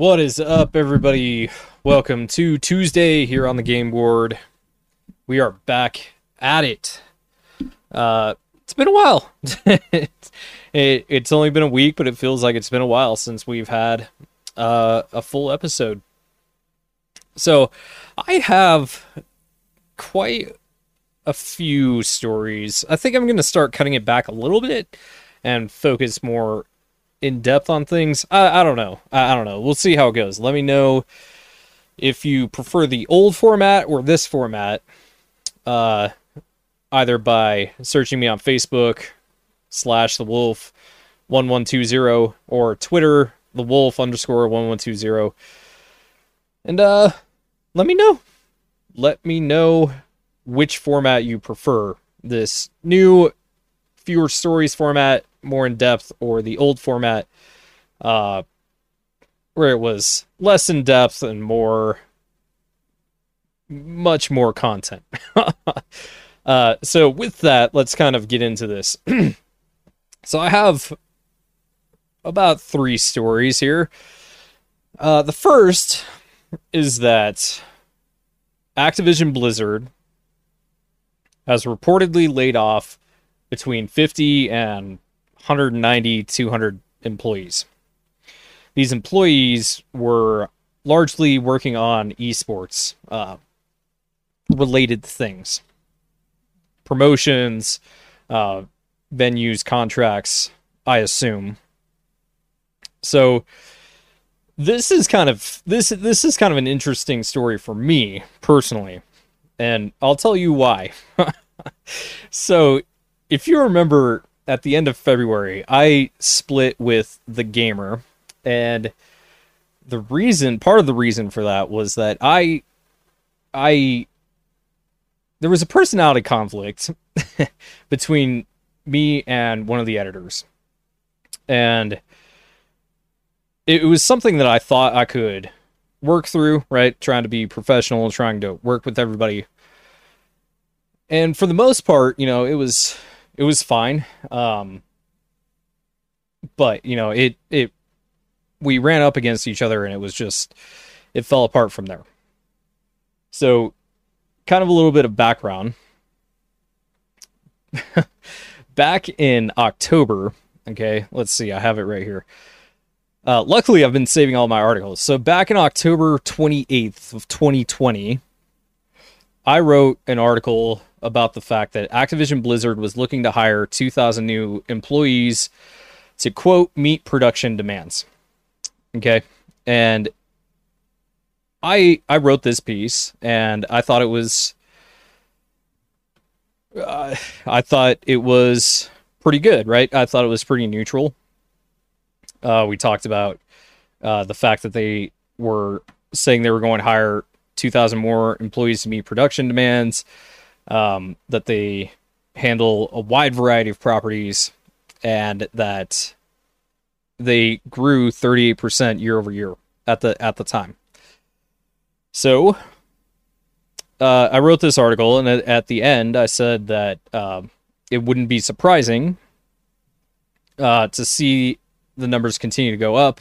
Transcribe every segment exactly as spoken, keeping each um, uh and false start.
What is up, everybody? Welcome to Tuesday here on the Game Board. We are back at it. Uh, it's been a while. it, it's only been a week, but it feels like it's been a while since we've had uh, a full episode. So I have quite a few stories. I think I'm going to start cutting it back a little bit and focus more in depth on things. I, I don't know. I, I don't know. We'll see how it goes. Let me know if you prefer the old format or this format, uh, either by searching me on Facebook slash the wolf one one two zero or Twitter the wolf underscore one one two zero, and uh, let me know. Let me know which format you prefer. This new fewer stories format, more in depth, or the old format uh where it was less in depth and more much more content. uh so with that, let's kind of get into this. So I have about three stories here. Uh the first is that Activision Blizzard has reportedly laid off between fifty and one hundred ninety, two hundred employees. These employees were largely working on esports uh, related things, promotions, uh, venues, contracts, I assume. So this is kind of this this is kind of an interesting story for me personally, and I'll tell you why. So if you remember, at the end of February, I split with The Gamer, and the reason, part of the reason for that was that I, I, there was a personality conflict between me and one of the editors, and it, it was something that I thought I could work through, right? Trying to be professional, trying to work with everybody, and for the most part, you know, it was... It was fine, um, but, you know, it, it we ran up against each other, and it was just, it fell apart from there. So, kind of a little bit of background. Back in October, okay, let's see, I have it right here. Uh, luckily, I've been saving all my articles. So, back in October twenty-eighth of twenty twenty, I wrote an article about the fact that Activision Blizzard was looking to hire two thousand new employees to, quote, meet production demands. Okay. And I, I wrote this piece, and I thought it was, uh, I thought it was pretty good, right? I thought it was pretty neutral. Uh, we talked about uh, the fact that they were saying they were going to hire two thousand more employees to meet production demands, um, that they handle a wide variety of properties, and that they grew thirty-eight percent year over year at the, at the time. So, uh, I wrote this article, and at, at the end I said that, um, it wouldn't be surprising, uh, to see the numbers continue to go up,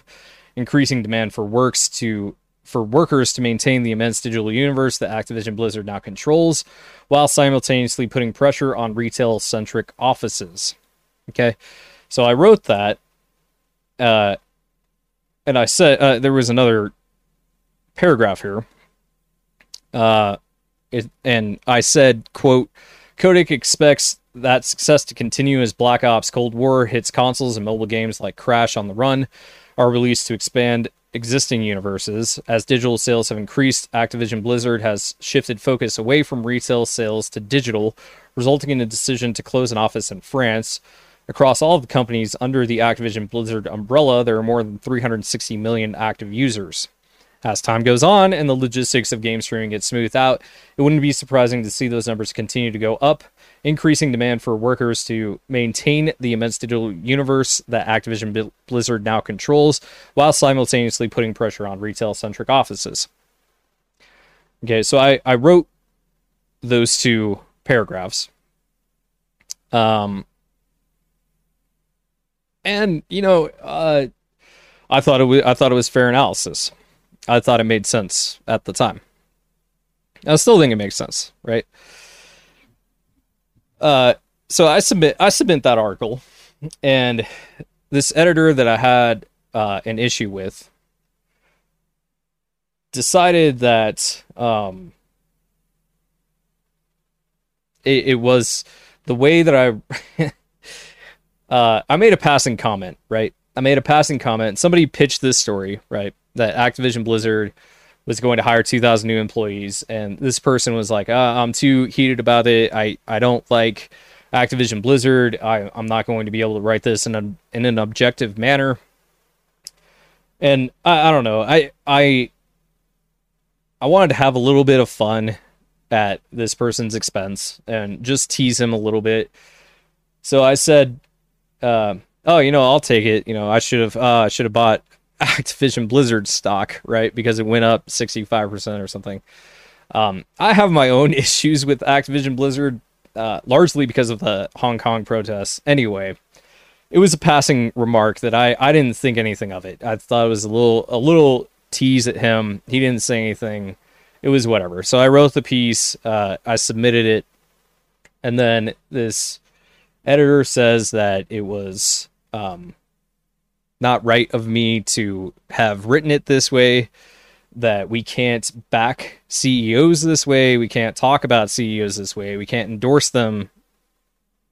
increasing demand for works to for workers to maintain the immense digital universe that Activision Blizzard now controls, while simultaneously putting pressure on retail-centric offices. Okay, so I wrote that, uh, and I said, uh, there was another paragraph here, uh, it, and I said, quote, Kodak expects that success to continue as Black Ops Cold War hits consoles, and mobile games like Crash on the Run are released to expand existing universes. As digital sales have increased, Activision Blizzard has shifted focus away from retail sales to digital, resulting in a decision to close an office in France. Across all of the companies under the Activision Blizzard umbrella, there are more than three hundred sixty million active users. As time goes on and the logistics of game streaming get smoothed out, it wouldn't be surprising to see those numbers continue to go up, increasing demand for workers to maintain the immense digital universe that Activision Blizzard now controls, while simultaneously putting pressure on retail-centric offices. Okay, so I, I wrote those two paragraphs. Um, and, you know, uh, I thought it was, I thought it was fair analysis. I thought it made sense at the time. I still think it makes sense, right? Uh, so I submit I submit that article, and this editor that I had uh, an issue with decided that um, it, it was the way that I uh, I made a passing comment, right? I made a passing comment. Somebody pitched this story, right? That Activision Blizzard was going to hire two thousand new employees, and this person was like, uh, I'm too heated about it. I, I don't like Activision Blizzard. I, I'm not going to be able to write this in, a, in an objective manner. And I, I don't know. I, I I wanted to have a little bit of fun at this person's expense and just tease him a little bit. So I said, uh, oh, you know, I'll take it. You know, I should have uh, I should have bought Activision Blizzard stock, right? Because it went up sixty-five percent or something. Um, I have my own issues with Activision Blizzard, uh, largely because of the Hong Kong protests. Anyway, it was a passing remark that I, I didn't think anything of it. I thought it was a little a little tease at him. He didn't say anything. It was whatever. So I wrote the piece. Uh, I submitted it. And then this editor says that it was... Um, not right of me to have written it this way, that we can't back C E Os this way, we can't talk about C E Os this way, we can't endorse them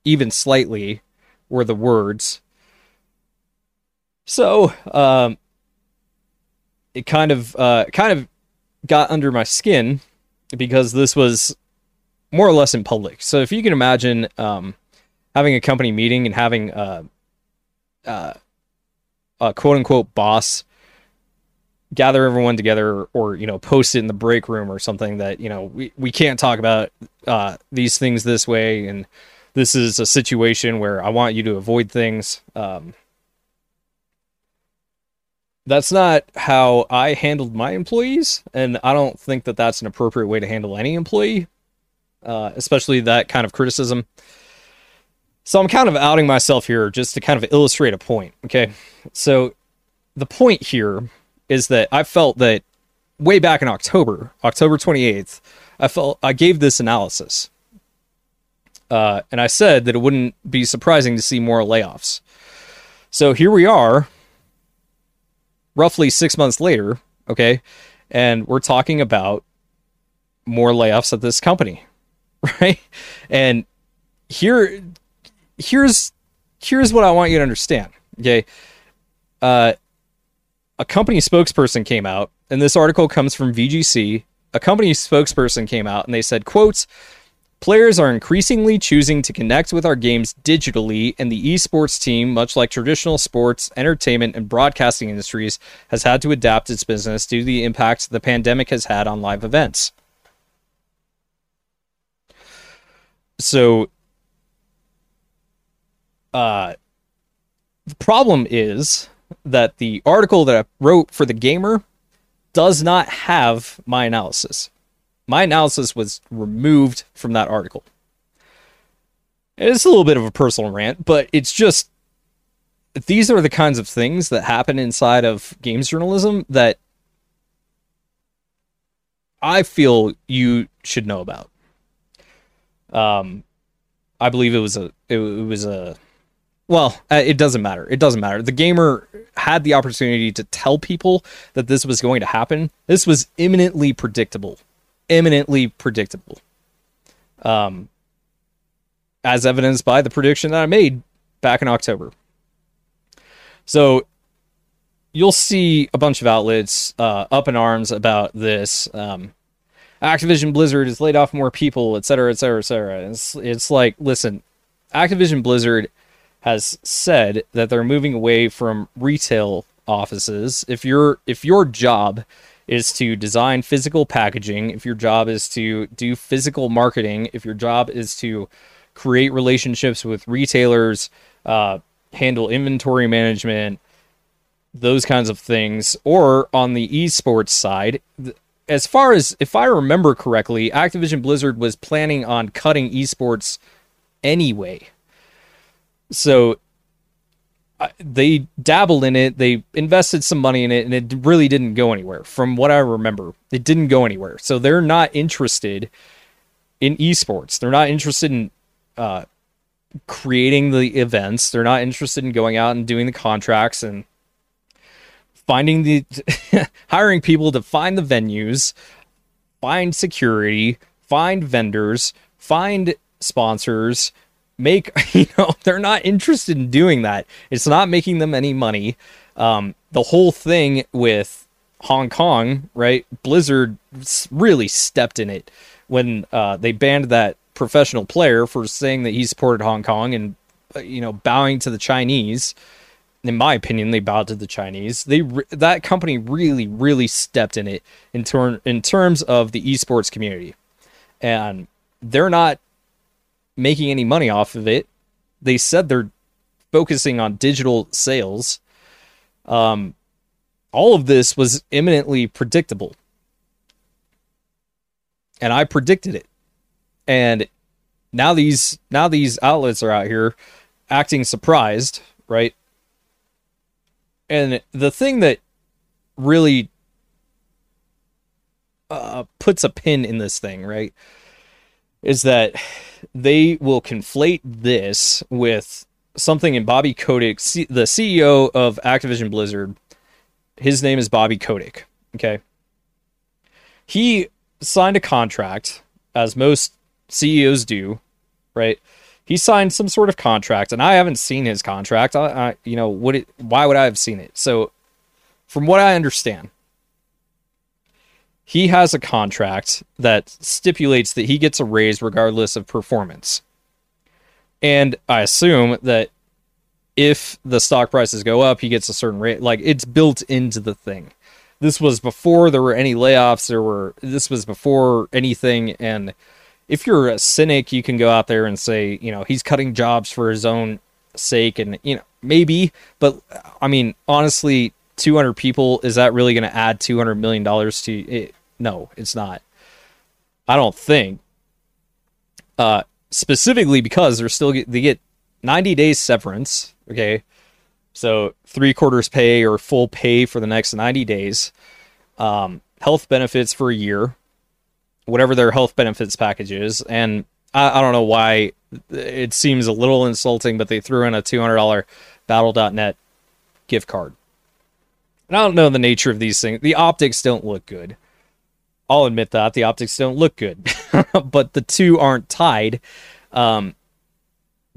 even slightly, were the words. So um, it kind of uh, kind of got under my skin, because this was more or less in public. So if you can imagine um, having a company meeting and having uh, uh, Uh, quote-unquote boss gather everyone together, or you know, post it in the break room or something that, you know, we, we can't talk about uh, these things this way, and this is a situation where I want you to avoid things. Um, that's not how I handled my employees, and I don't think that that's an appropriate way to handle any employee, uh, especially that kind of criticism. So I'm kind of outing myself here just to kind of illustrate a point, okay? So the point here is that I felt that way back in October, October twenty-eighth, I felt I gave this analysis. Uh, and I said that it wouldn't be surprising to see more layoffs. So here we are, roughly six months later, okay? And we're talking about more layoffs at this company, right? And here... Here's here's what I want you to understand, okay? Uh, a company spokesperson came out, and this article comes from V G C. A company spokesperson came out, and they said, quote, players are increasingly choosing to connect with our games digitally, and the esports team, much like traditional sports, entertainment, and broadcasting industries, has had to adapt its business due to the impact the pandemic has had on live events. So... Uh, the problem is that the article that I wrote for The Gamer does not have my analysis. My analysis was removed from that article. And it's a little bit of a personal rant, but it's just, these are the kinds of things that happen inside of games journalism that I feel you should know about. Um, I believe it was a, it, it was a, Well, it doesn't matter. It doesn't matter. The Gamer had the opportunity to tell people that this was going to happen. This was imminently predictable. Imminently predictable. Um, as evidenced by the prediction that I made back in October. So, you'll see a bunch of outlets uh, up in arms about this. Um, Activision Blizzard has laid off more people, et cetera, et cetera, et cetera. It's, it's like, listen, Activision Blizzard... has said that they're moving away from retail offices. If your if your job is to design physical packaging, if your job is to do physical marketing, if your job is to create relationships with retailers, uh, handle inventory management, those kinds of things, or on the esports side, as far as, if I remember correctly, Activision Blizzard was planning on cutting esports anyway. So they dabbled in it, they invested some money in it, and it really didn't go anywhere. From what I remember, it didn't go anywhere. So they're not interested in esports. They're not interested in uh, creating the events. They're not interested in going out and doing the contracts and finding the hiring people to find the venues, find security, find vendors, find sponsors. Make, you know, they're not interested in doing that. It's not making them any money. Um, the whole thing with Hong Kong, right? Blizzard really stepped in it when uh, they banned that professional player for saying that he supported Hong Kong and, you know, bowing to the Chinese. In my opinion, they bowed to the Chinese. They re- that company really, really stepped in it in ter- in terms of the esports community, and they're not making any money off of it. They said they're focusing on digital sales. Um, all of this was imminently predictable, and I predicted it. And now these now these outlets are out here acting surprised, right? And the thing that really uh, puts a pin in this thing, right, is that they will conflate this with something in Bobby Kotick, the C E O of Activision Blizzard. His name is Bobby Kotick. Okay. He signed a contract, as most C E Os do, right? He signed some sort of contract, and I haven't seen his contract. I, I you know, would it, why would I have seen it? So from what I understand, he has a contract that stipulates that he gets a raise regardless of performance. And I assume that if the stock prices go up, he gets a certain rate. Like, it's built into the thing. This was before there were any layoffs. There were, this was before anything. And if you're a cynic, you can go out there and say, you know, he's cutting jobs for his own sake. And, you know, maybe, but I mean, honestly, two hundred people, is that really going to add two hundred million dollars to it? No, it's not. I don't think. Uh, specifically because they're still get, they get ninety days severance. Okay, so three quarters pay or full pay for the next ninety days. Um, health benefits for a year, whatever their health benefits package is. And I, I don't know why it seems a little insulting, but they threw in a two hundred dollars Battle dot net gift card. And I don't know the nature of these things. The optics don't look good. I'll admit that. The optics don't look good. But the two aren't tied. Um,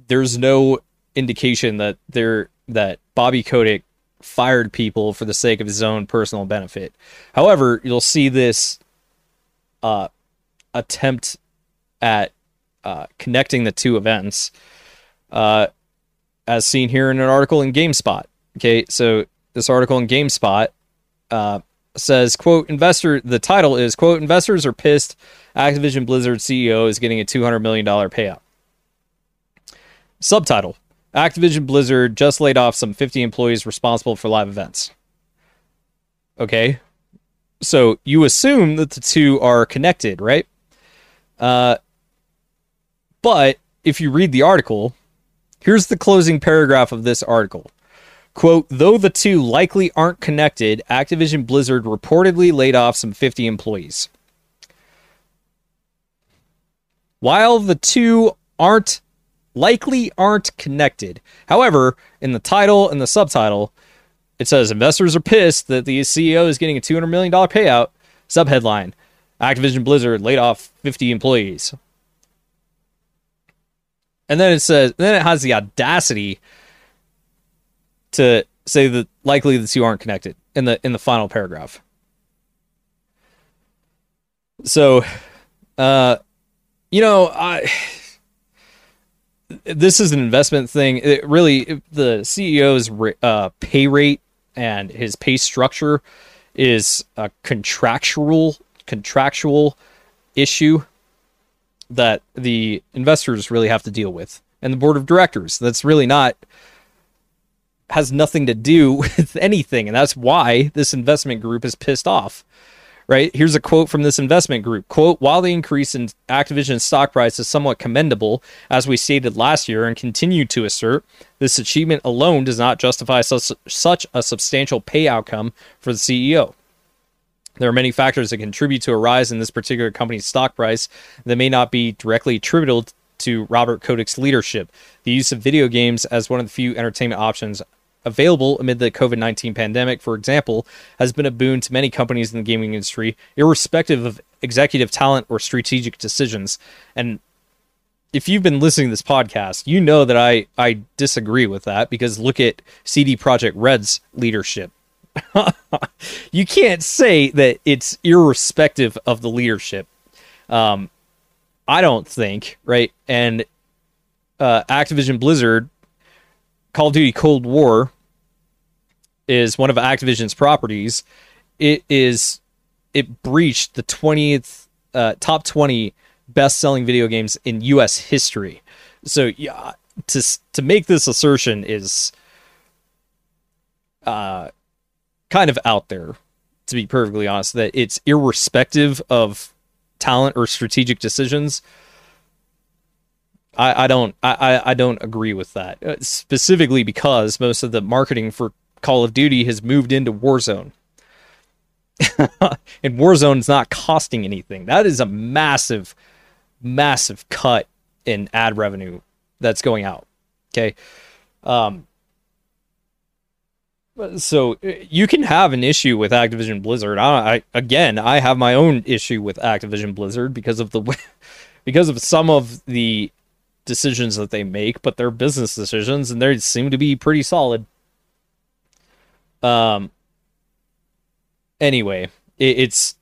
there's no indication that they're, that Bobby Kotick fired people for the sake of his own personal benefit. However, you'll see this uh, attempt at uh, connecting the two events, uh, as seen here in an article in GameSpot. Okay, so this article in GameSpot uh, says, quote, investor, the title is, quote, investors are pissed Activision Blizzard C E O is getting a two hundred million dollars payout. Subtitle, Activision Blizzard just laid off some fifty employees responsible for live events. Okay. So you assume that the two are connected, right? Uh, but if you read the article, here's the closing paragraph of this article. Quote, though the two likely aren't connected, Activision Blizzard reportedly laid off some fifty employees. While the two aren't likely aren't connected. However, in the title and the subtitle, it says investors are pissed that the C E O is getting a two hundred million dollars payout. Subheadline, Activision Blizzard laid off fifty employees. And then it says, then it has the audacity to say that likely the two aren't connected in the in the final paragraph. So, uh, you know, I this is an investment thing. It really, it, the C E O's uh, pay rate and his pay structure is a contractual contractual issue that the investors really have to deal with, and the board of directors. That's really not. Has nothing to do with anything, and that's why this investment group is pissed off, right? Here's a quote from this investment group. Quote, while the increase in Activision's stock price is somewhat commendable, as we stated last year and continue to assert, this achievement alone does not justify such, such a substantial pay outcome for the C E O. There are many factors that contribute to a rise in this particular company's stock price that may not be directly attributable to Robert Kotick's leadership. The use of video games as one of the few entertainment options available amid the COVID nineteen pandemic, for example, has been a boon to many companies in the gaming industry, irrespective of executive talent or strategic decisions. And if you've been listening to this podcast, you know that I, I disagree with that, because look at C D Projekt Red's leadership. You can't say that it's irrespective of the leadership. Um, I don't think, right? And uh, Activision Blizzard, Call of Duty Cold War is one of Activision's properties. It is, it breached the twentieth, uh, top twenty best-selling video games in U S history. So yeah, to to make this assertion is uh, kind of out there, to be perfectly honest, that it's irrespective of talent or strategic decisions. I, I don't I, I don't agree with that, specifically because most of the marketing for Call of Duty has moved into Warzone. And Warzone is not costing anything. That is a massive, massive cut in ad revenue that's going out. Okay. Um, so you can have an issue with Activision Blizzard. I, I again, I have my own issue with Activision Blizzard because of the because of some of the decisions that they make, but they're business decisions and they seem to be pretty solid. Um anyway, it, it's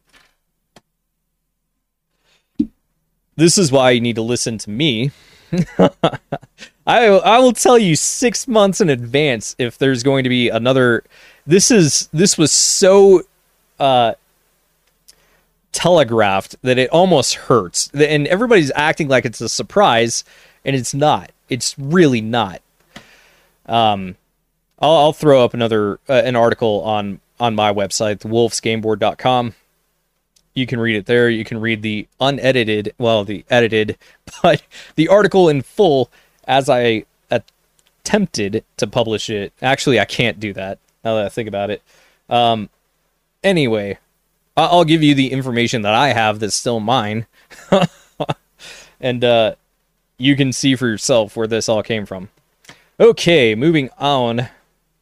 this is why you need to listen to me. I I will tell you six months in advance if there's going to be another. This is this was so uh telegraphed that it almost hurts, and everybody's acting like it's a surprise. And it's not. It's really not. Um, I'll, I'll throw up another uh, an article on on my website, the wolfs game board dot com. You can read it there. You can read the unedited, well, the edited, but the article in full as I attempted to publish it. Actually, I can't do that now that I think about it. Um, anyway, I'll give you the information that I have that's still mine. And, uh, you can see for yourself where this all came from. Okay, moving on.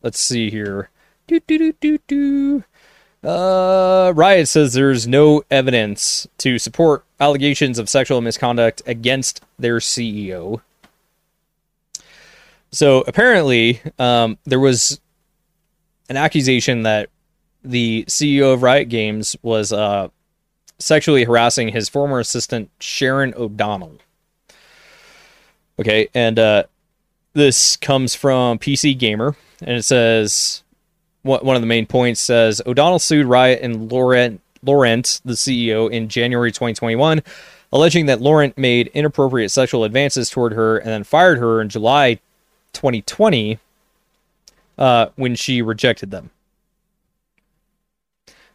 Let's see here. Do, do, do, do, do. Uh, Riot says there's no evidence to support allegations of sexual misconduct against their C E O. So apparently, um, there was an accusation that the C E O of Riot Games was uh, sexually harassing his former assistant, Sharon O'Donnell. Okay, and uh, this comes from P C Gamer, and it says, one of the main points says, O'Donnell sued Riot and Laurent, Laurent, the C E O, in January twenty twenty-one, alleging that Laurent made inappropriate sexual advances toward her and then fired her in July twenty twenty uh, when she rejected them.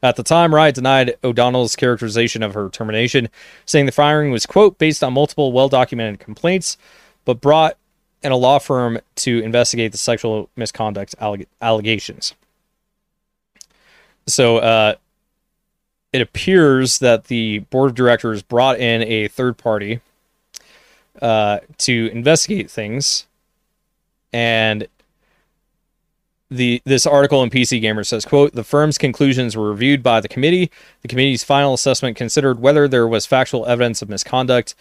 At the time, Riot denied O'Donnell's characterization of her termination, saying the firing was, quote, based on multiple well-documented complaints, but brought in a law firm to investigate the sexual misconduct alleg- allegations. So uh, it appears that the board of directors brought in a third party uh, to investigate things. And the this article in P C Gamer says, quote, the firm's conclusions were reviewed by the committee. The committee's final assessment considered whether there was factual evidence of misconduct,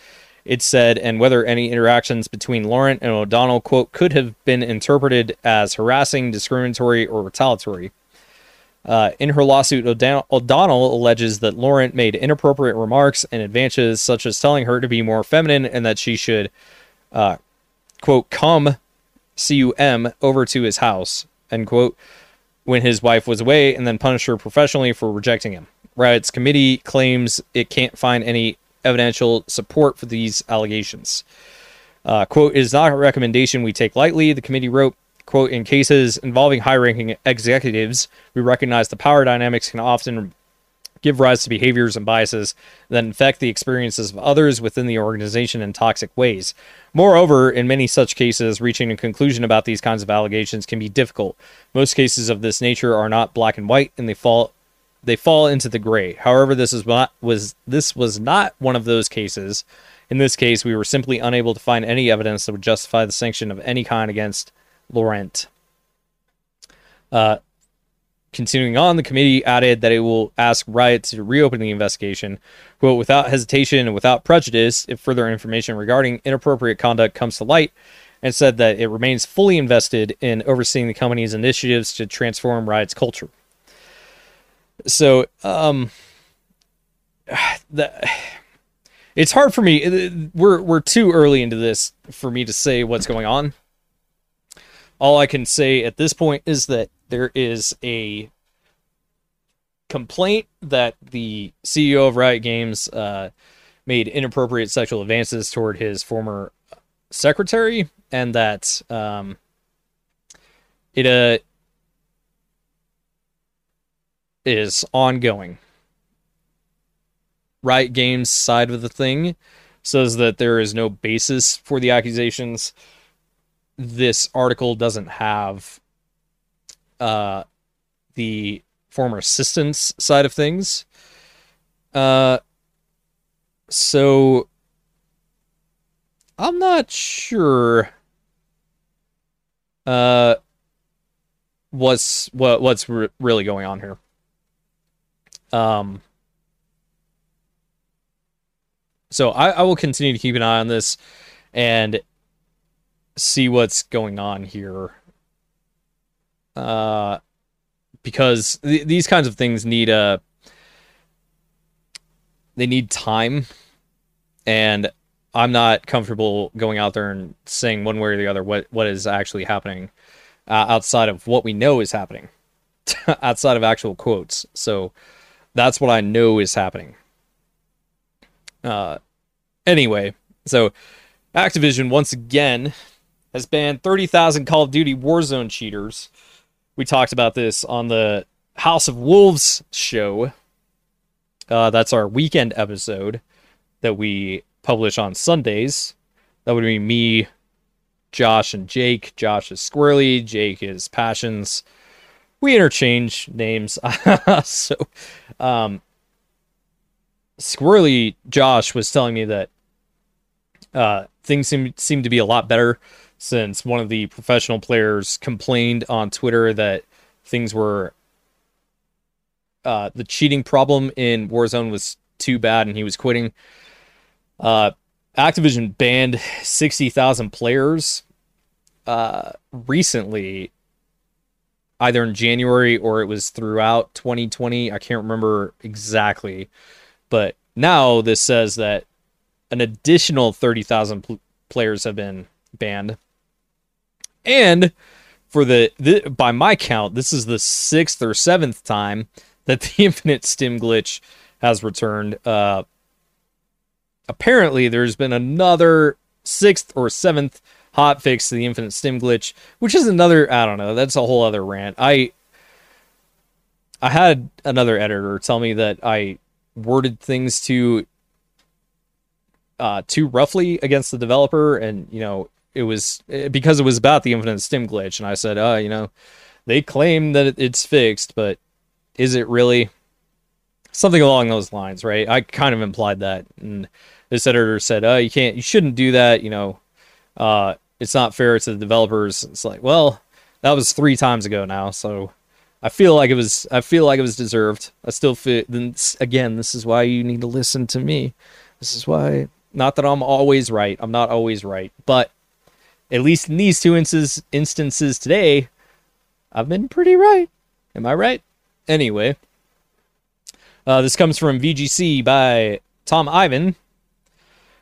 it said, and whether any interactions between Laurent and O'Donnell, quote, could have been interpreted as harassing, discriminatory, or retaliatory. Uh, in her lawsuit, O'Donnell, O'Donnell alleges that Laurent made inappropriate remarks and advances, such as telling her to be more feminine and that she should, uh, quote, come, C U M, over to his house, end quote, when his wife was away, and then punished her professionally for rejecting him. Riot's committee claims it can't find any evidential support for these allegations. Uh, quote, it is not a recommendation we take lightly, the committee wrote. Quote, in cases involving high-ranking executives, we recognize the power dynamics can often give rise to behaviors and biases that infect the experiences of others within the organization in toxic ways. Moreover, in many such cases, reaching a conclusion about these kinds of allegations can be difficult. Most cases of this nature are not black and white, and they fall they fall into the gray. However, this is not was this was not one of those cases. In this case, we were simply unable to find any evidence that would justify the sanction of any kind against Laurent. Uh, Continuing on, the committee added that it will ask Riot to reopen the investigation, quote, without hesitation and without prejudice, if further information regarding inappropriate conduct comes to light, and said that it remains fully invested in overseeing the company's initiatives to transform Riot's culture. So, um, the, it's hard for me. We're, we're too early into this for me to say what's going on. All I can say at this point is that there is a complaint that the C E O of Riot Games uh, made inappropriate sexual advances toward his former secretary, and that um, it uh, is ongoing. Riot Games' side of the thing says that there is no basis for the accusations. This article doesn't have uh, the former assistant's side of things. Uh, so I'm not sure uh, what's, what, what's re- really going on here. Um, so I, I will continue to keep an eye on this and see what's going on here, uh because th- these kinds of things need a they need time, and I'm not comfortable going out there and saying one way or the other what what is actually happening uh, outside of what we know is happening outside of actual quotes. So that's what I know is happening. Uh anyway, so Activision once again has banned thirty thousand Call of Duty Warzone cheaters. We talked about this on the House of Wolves show. Uh, that's our weekend episode that we publish on Sundays. That would be me, Josh, and Jake. Josh is Squirrely. Jake is Passions. We interchange names. so, um, Squirrely Josh was telling me that uh, things seem, seem to be a lot better since one of the professional players complained on Twitter that things were, uh, the cheating problem in Warzone was too bad and he was quitting. Uh, Activision banned sixty thousand players uh, recently, either in January or it was throughout twenty twenty. I can't remember exactly, but now this says that an additional thirty thousand pl- players have been banned. And for the, the by my count, this is the sixth or seventh time that the infinite stim glitch has returned. Uh, apparently, there's been another sixth or seventh hotfix to the infinite stim glitch, which is another, I don't know, that's a whole other rant. I I had another editor tell me that I worded things too uh, too roughly against the developer, and you know, it was because it was about the infinite stim glitch, and I said, oh, you know, they claim that it's fixed, but is it really? Something along those lines, right? I kind of implied that, and this editor said, oh, you can't, you shouldn't do that, you know, uh, it's not fair to the developers. It's like, well, that was three times ago now, so I feel like it was, I feel like it was deserved. I still feel, then again, this is why you need to listen to me. This is why, not that I'm always right, I'm not always right, but at least in these two instances, instances today, I've been pretty right. Am I right? Anyway, uh, this comes from V G C by Tom Ivan.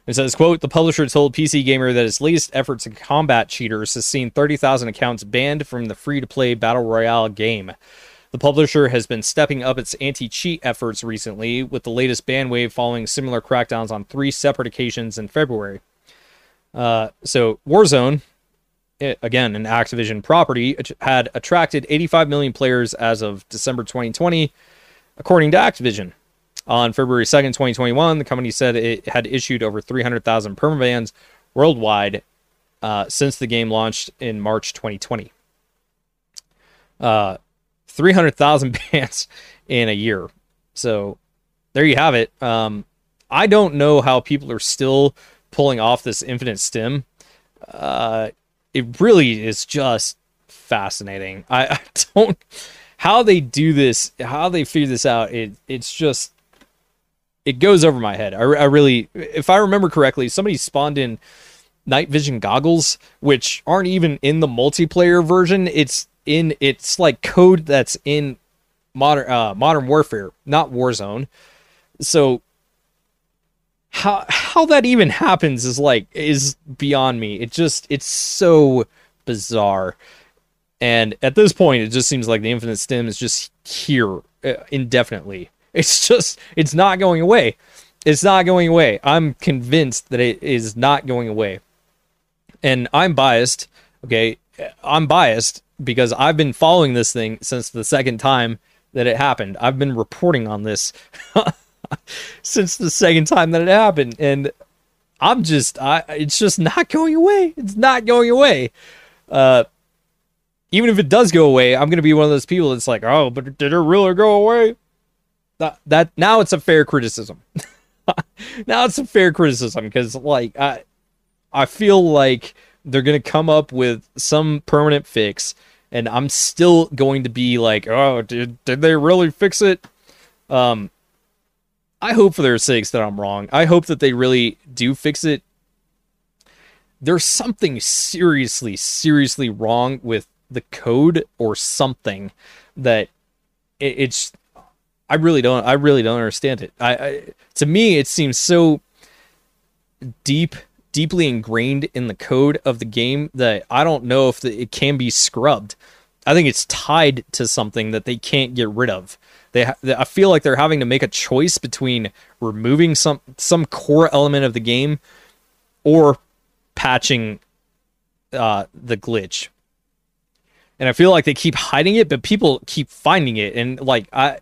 It says, quote, the publisher told P C Gamer that its latest effort to combat cheaters has seen thirty thousand accounts banned from the free-to-play Battle Royale game. The publisher has been stepping up its anti-cheat efforts recently, with the latest ban wave following similar crackdowns on three separate occasions in February. Uh, so Warzone, it, again, an Activision property, had attracted eighty-five million players as of December twenty twenty, according to Activision. On February second, twenty twenty-one, the company said it had issued over three hundred thousand permabans worldwide uh, since the game launched in March twenty twenty. Uh, three hundred thousand bans in a year. So there you have it. Um, I don't know how people are still pulling off this infinite stim. Uh, it really is just fascinating. I, I don't... How they do this, how they figure this out, it it's just... It goes over my head. I, I really, if I remember correctly, somebody spawned in night vision goggles, which aren't even in the multiplayer version. It's in, it's like code that's in modern uh, Modern Warfare, not Warzone. So how how that even happens is like is beyond me. It just it's so bizarre. And at this point, it just seems like the infinite stim is just here indefinitely. It's just, it's not going away. It's not going away. I'm convinced that it is not going away. And I'm biased, okay? I'm biased because I've been following this thing since the second time that it happened. I've been reporting on this since the second time that it happened. And I'm just, I, it's just not going away. It's not going away. Uh, even if it does go away, I'm going to be one of those people that's like, oh, but did it really go away? That, that now it's a fair criticism. Now it's a fair criticism because, like, I, I feel like they're gonna come up with some permanent fix, and I'm still going to be like, oh, did did they really fix it? Um, I hope for their sakes that I'm wrong. I hope that they really do fix it. There's something seriously, seriously wrong with the code or something that it, it's. I really don't. I really don't understand it. I, I to me, it seems so deep, deeply ingrained in the code of the game that I don't know if the, it can be scrubbed. I think it's tied to something that they can't get rid of. They, ha- I feel like they're having to make a choice between removing some some core element of the game or patching uh, the glitch. And I feel like they keep hiding it, but people keep finding it, and like I.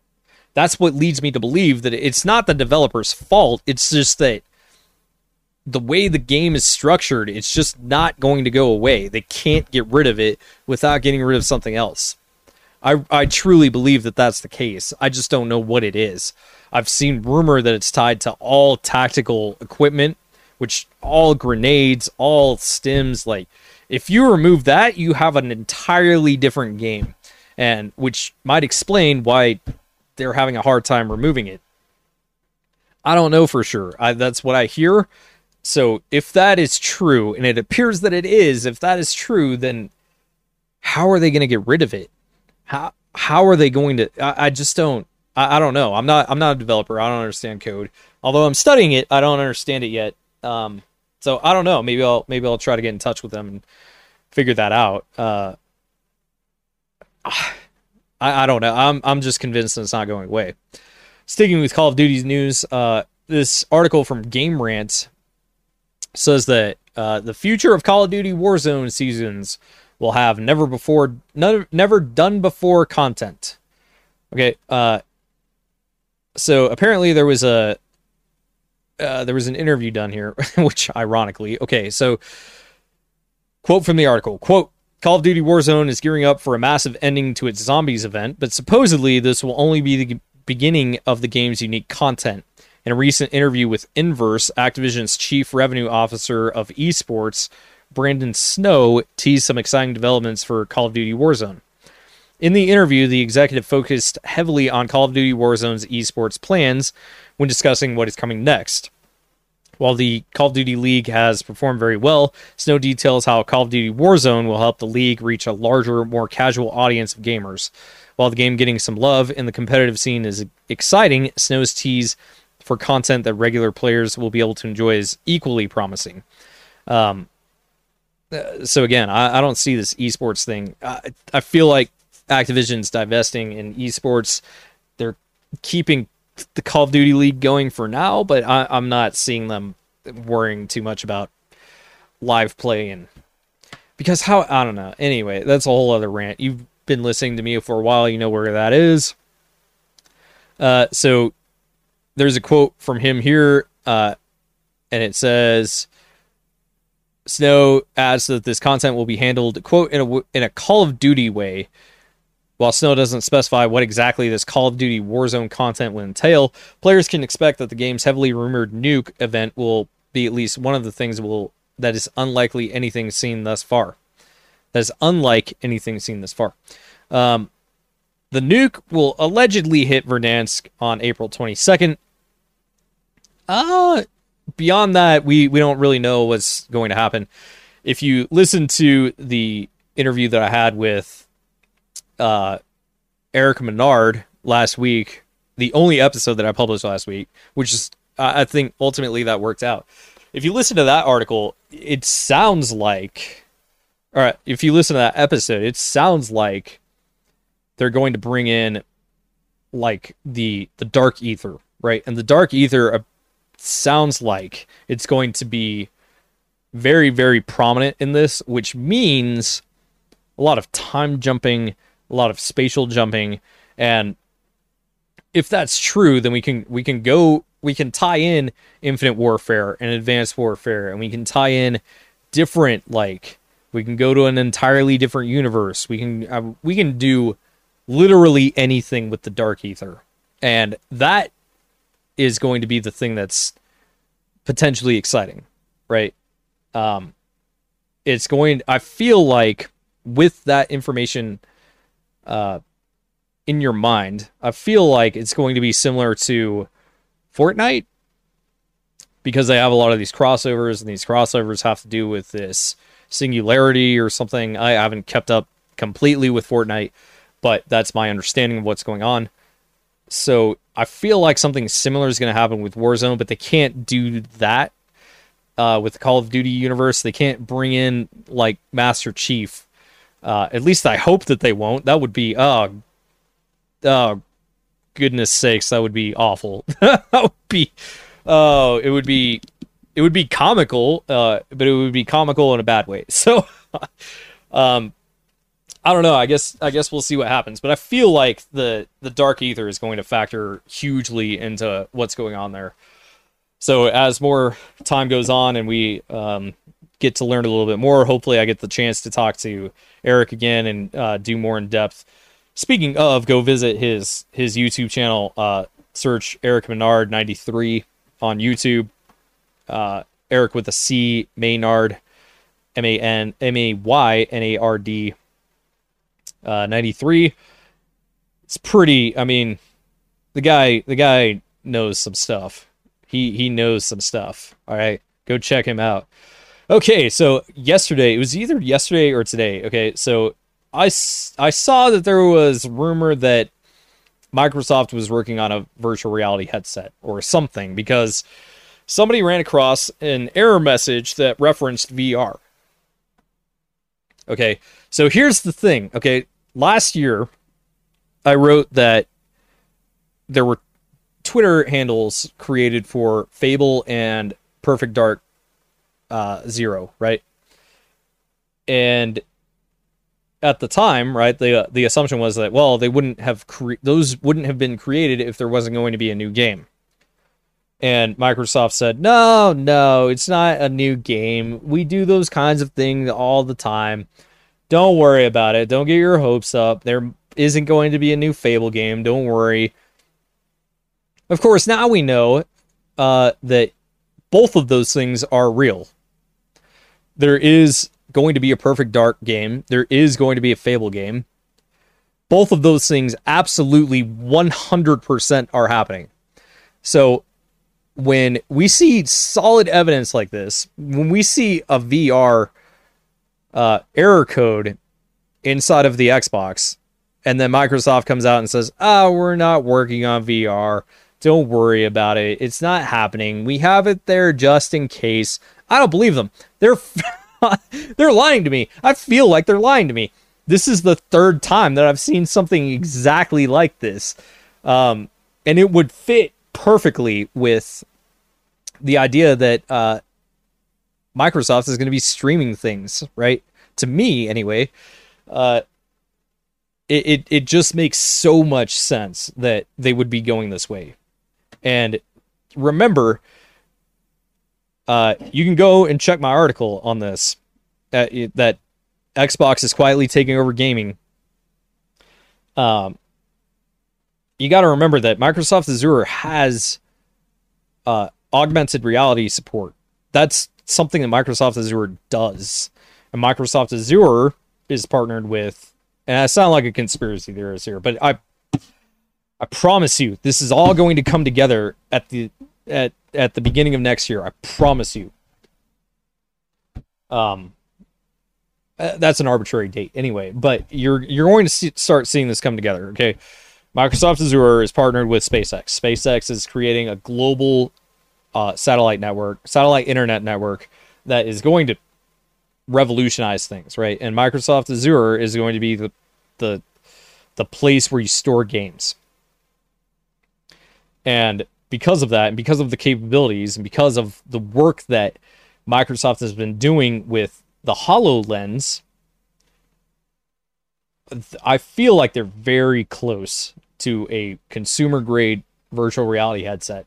That's what leads me to believe that it's not the developer's fault. It's just that the way the game is structured, it's just not going to go away. They can't get rid of it without getting rid of something else. I, I truly believe that that's the case. I just don't know what it is. I've seen rumor that it's tied to all tactical equipment, which all grenades, all stims. Like, if you remove that, you have an entirely different game, and which might explain why they're having a hard time removing it. I don't know for sure. I, that's what I hear. So if that is true, and it appears that it is, if that is true, then how are they going to get rid of it? How, how are they going to, I, I just don't, I, I don't know. I'm not, I'm not a developer. I don't understand code, although I'm studying it. I don't understand it yet. Um, so I don't know. Maybe I'll, maybe I'll try to get in touch with them and figure that out. Uh, I, I don't know. I'm I'm just convinced that it's not going away. Sticking with Call of Duty's news, uh, this article from Game Rant says that uh, the future of Call of Duty Warzone seasons will have never before, never, never done before content. Okay. Uh, so apparently there was a uh, there was an interview done here, which ironically, okay. So quote from the article, quote. Call of Duty Warzone is gearing up for a massive ending to its zombies event, but supposedly this will only be the beginning of the game's unique content. In a recent interview with Inverse, Activision's chief revenue officer of esports, Brandon Snow, teased some exciting developments for Call of Duty Warzone. In the interview, the executive focused heavily on Call of Duty Warzone's esports plans when discussing what is coming next. While the Call of Duty League has performed very well, Snow details how Call of Duty Warzone will help the League reach a larger, more casual audience of gamers. While the game getting some love in the competitive scene is exciting, Snow's tease for content that regular players will be able to enjoy is equally promising. Um, so again, I, I don't see this esports thing. I, I feel like Activision's divesting in esports. They're keeping the Call of Duty League going for now, but I, I'm not seeing them worrying too much about live play, and because how I don't know. Anyway, that's a whole other rant. You've been listening to me for a while, you know where that is. Uh, so there's a quote from him here, uh, and it says, Snow adds that this content will be handled, quote, in a, in a Call of Duty way. While Snow doesn't specify what exactly this Call of Duty Warzone content will entail, players can expect that the game's heavily rumored nuke event will be at least one of the things will that is unlikely anything seen thus far. That is unlike anything seen thus far. Um, the nuke will allegedly hit Verdansk on April twenty-second. Uh, beyond that, we, we don't really know what's going to happen. If you listen to the interview that I had with uh, Eric Menard last week, the only episode that I published last week, which is, uh, I think, ultimately that worked out. If you listen to that article, it sounds like... All right, if you listen to that episode, it sounds like they're going to bring in like the the Dark Aether, right? And the Dark Aether uh, sounds like it's going to be very, very prominent in this, which means a lot of time jumping, a lot of spatial jumping, and if that's true, then we can we can go we can tie in Infinite Warfare and Advanced Warfare, and we can tie in different like. We can go to an entirely different universe. We can uh, we can do literally anything with the Dark Aether. And that is going to be the thing that's potentially exciting, right? Um, it's going... I feel like with that information uh, in your mind, I feel like it's going to be similar to Fortnite, because they have a lot of these crossovers, and these crossovers have to do with this... singularity or something. I haven't kept up completely with Fortnite, but that's my understanding of what's going on. So I feel like something similar is going to happen with Warzone, but they can't do that uh, with the Call of Duty universe. They can't bring in like Master Chief. Uh, at least I hope that they won't. That would be, oh, oh goodness sakes, that would be awful. That would be, oh, it would be. It would be comical, uh, but it would be comical in a bad way. So, um, I don't know. I guess I guess we'll see what happens. But I feel like the the Dark Aether is going to factor hugely into what's going on there. So as more time goes on and we um, get to learn a little bit more, hopefully I get the chance to talk to Eric again and uh, do more in depth. Speaking of, go visit his his YouTube channel. Uh, search Eric Menard ninety-three on YouTube. Uh, Eric with a C, Maynard, M A N, M A Y N A R D, uh, ninety-three. It's pretty, I mean, the guy, the guy knows some stuff. He, he knows some stuff. All right, go check him out. Okay. So yesterday, it was either yesterday or today. Okay. So I, I saw that there was rumor that Microsoft was working on a virtual reality headset or something, because somebody ran across an error message that referenced V R. Okay, so here's the thing. Okay, last year, I wrote that there were Twitter handles created for Fable and Perfect Dark uh, Zero, right? And at the time, right, the uh, the assumption was that, well, they wouldn't have cre- those wouldn't have been created if there wasn't going to be a new game. And Microsoft said, no, no, it's not a new game. We do those kinds of things all the time. Don't worry about it. Don't get your hopes up. There isn't going to be a new Fable game. Don't worry. Of course, now we know uh, that both of those things are real. There is going to be a Perfect Dark game. There is going to be a Fable game. Both of those things absolutely one hundred percent are happening. So, when we see solid evidence like this, when we see a V R uh, error code inside of the Xbox, and then Microsoft comes out and says, oh, we're not working on V R. Don't worry about it. It's not happening. We have it there just in case. I don't believe them. They're they're lying to me. I feel like they're lying to me. This is the third time that I've seen something exactly like this. Um, and it would fit perfectly with the idea that uh, Microsoft is going to be streaming things, right? To me, anyway, uh, it, it it just makes so much sense that they would be going this way. And remember, uh, you can go and check my article on this, uh, that Xbox is quietly taking over gaming. Um, you got to remember that Microsoft Azure has uh, augmented reality support. That's something that Microsoft Azure does. And Microsoft Azure is partnered with, and I sound like a conspiracy theorist here, but I I promise you, this is all going to come together at the at at the beginning of next year. I promise you. Um, that's an arbitrary date anyway, but you're you're going to see, start seeing this come together. Okay, Microsoft Azure is partnered with SpaceX. SpaceX is creating a global uh, satellite network, satellite internet network that is going to revolutionize things, right? And Microsoft Azure is going to be the the the place where you store games. And because of that, and because of the capabilities, and because of the work that Microsoft has been doing with the HoloLens, I feel like they're very close to a consumer-grade virtual reality headset.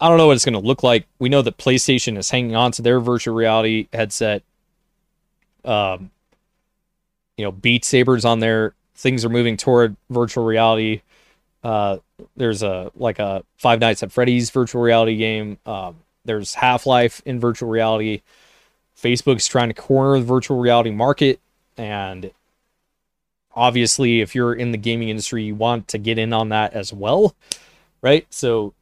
I don't know what it's going to look like. We know that PlayStation is hanging on to their virtual reality headset. Um, you know, Beat Saber's on there. Things are moving toward virtual reality. Uh, there's a like a Five Nights at Freddy's virtual reality game. Um, there's Half-Life in virtual reality. Facebook's trying to corner the virtual reality market, and obviously, if you're in the gaming industry, you want to get in on that as well, right? So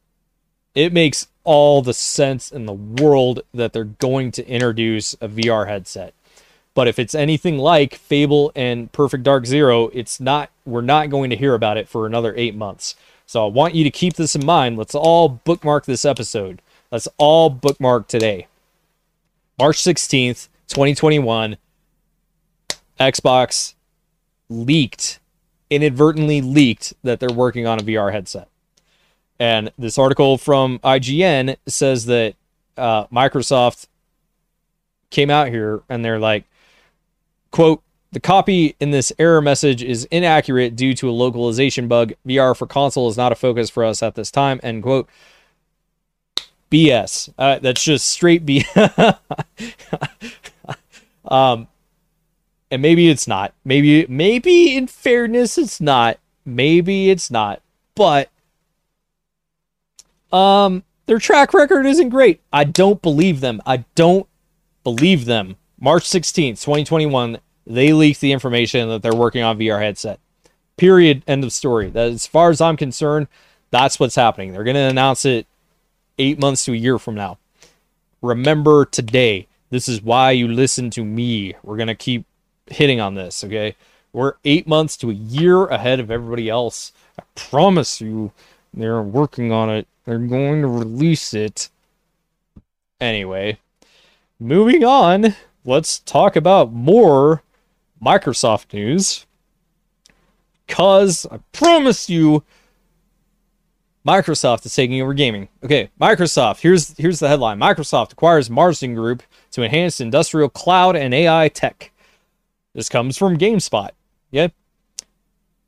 it makes all the sense in the world that they're going to introduce a V R headset. But if it's anything like Fable and Perfect Dark Zero, it's not. We're not going to hear about it for another eight months. So I want you to keep this in mind. Let's all bookmark this episode. Let's all bookmark today, March sixteenth, twenty twenty-one. Xbox leaked, inadvertently leaked, that they're working on a V R headset. And this article from I G N says that uh, Microsoft came out here and they're like, quote, "The copy in this error message is inaccurate due to a localization bug. V R for console is not a focus for us at this time," end quote. B S. Uh, that's just straight B S. um, and maybe it's not. Maybe, maybe in fairness, it's not. Maybe it's not. But um, their track record isn't great. I don't believe them. I don't believe them. March sixteenth, twenty twenty-one, they leaked the information that they're working on a V R headset. Period. End of story. That, as far as I'm concerned, that's what's happening. They're going to announce it eight months to a year from now. Remember today, this is why you listen to me. We're going to keep hitting on this, okay? We're eight months to a year ahead of everybody else. I promise you, they're working on it. They're going to release it. Anyway, moving on, let's talk about more Microsoft news. Because I promise you, Microsoft is taking over gaming. Okay, Microsoft, here's here's the headline. Microsoft acquires Marsden Group to enhance industrial cloud and A I tech. This comes from GameSpot. Yeah.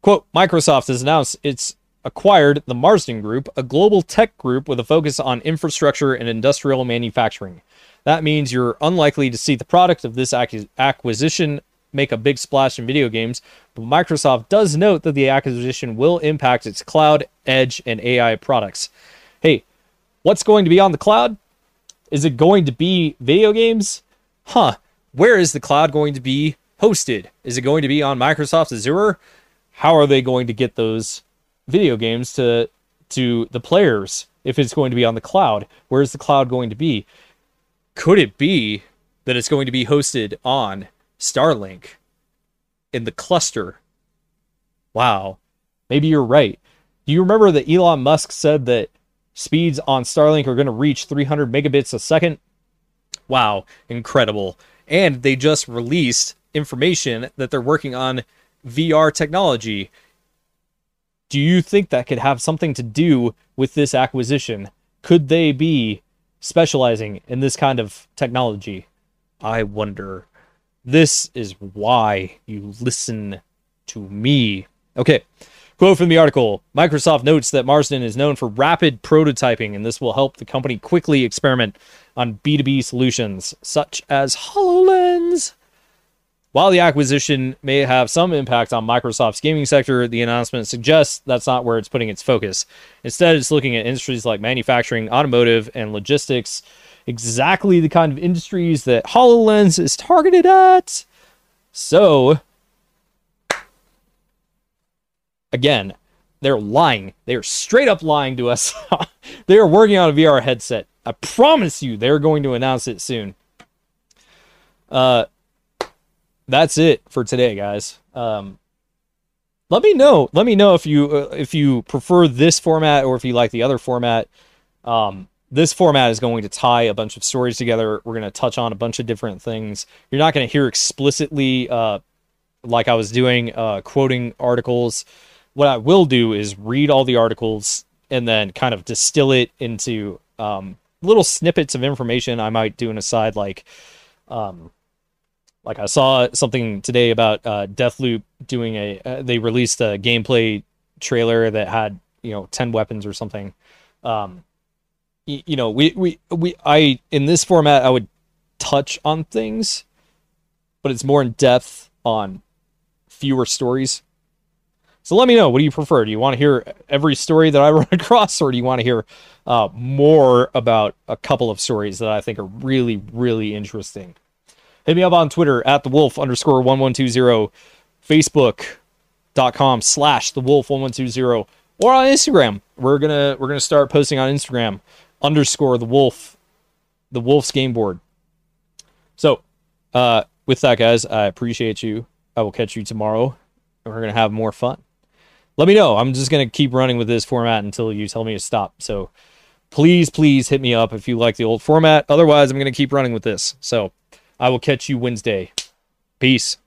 Quote, "Microsoft has announced it's acquired the Marsden Group, a global tech group with a focus on infrastructure and industrial manufacturing. That means you're unlikely to see the product of this acquisition make a big splash in video games, but Microsoft does note that the acquisition will impact its cloud, edge, and A I products." Hey, what's going to be on the cloud? Is it going to be video games? Huh. Where is the cloud going to be hosted? Is it going to be on Microsoft Azure? How are they going to get those video games to to the players if it's going to be on the cloud? Where is the cloud going to be? Could it be that it's going to be hosted on Starlink in the cluster? Wow, maybe you're right. Do you remember that Elon Musk said that speeds on Starlink are going to reach three hundred megabits a second? Wow, incredible. And they just released information that they're working on V R technology. Do you think that could have something to do with this acquisition? Could they be specializing in this kind of technology? I wonder. This is why you listen to me. Okay, Quote from the article, Microsoft notes that Marsden is known for rapid prototyping, and this will help the company quickly experiment on B two B solutions, such as HoloLens. While the acquisition may have some impact on Microsoft's gaming sector, the announcement suggests that's not where it's putting its focus. Instead, it's looking at industries like manufacturing, automotive, and logistics, exactly the kind of industries that HoloLens is targeted at. So, again, they're lying. They are straight up lying to us. They are working on a V R headset. I promise you they're going to announce it soon. Uh, that's it for today, guys. Um, let me know. Let me know if you uh, if you prefer this format or if you like the other format. Um, this format is going to tie a bunch of stories together. We're going to touch on a bunch of different things. You're not going to hear explicitly, uh, like I was doing, uh, quoting articles. What I will do is read all the articles and then kind of distill it into um, little snippets of information. I might do an aside, like, um, like I saw something today about uh, Deathloop doing a. Uh, they released a gameplay trailer that had you know ten weapons or something. Um, y- you know, we we we I in this format I would touch on things, but it's more in depth on fewer stories. So let me know, what do you prefer? Do you want to hear every story that I run across, or do you want to hear uh, more about a couple of stories that I think are really, really interesting? Hit me up on Twitter at the wolf underscore one one two zero, facebook.com slash the wolf one one two zero, or on Instagram. We're gonna we're gonna start posting on Instagram underscore the wolf, the wolf's game board. So uh, with that, guys, I appreciate you. I will catch you tomorrow, and we're gonna have more fun. Let me know. I'm just going to keep running with this format until you tell me to stop. So please, please hit me up if you like the old format. Otherwise, I'm going to keep running with this. So I will catch you Wednesday. Peace.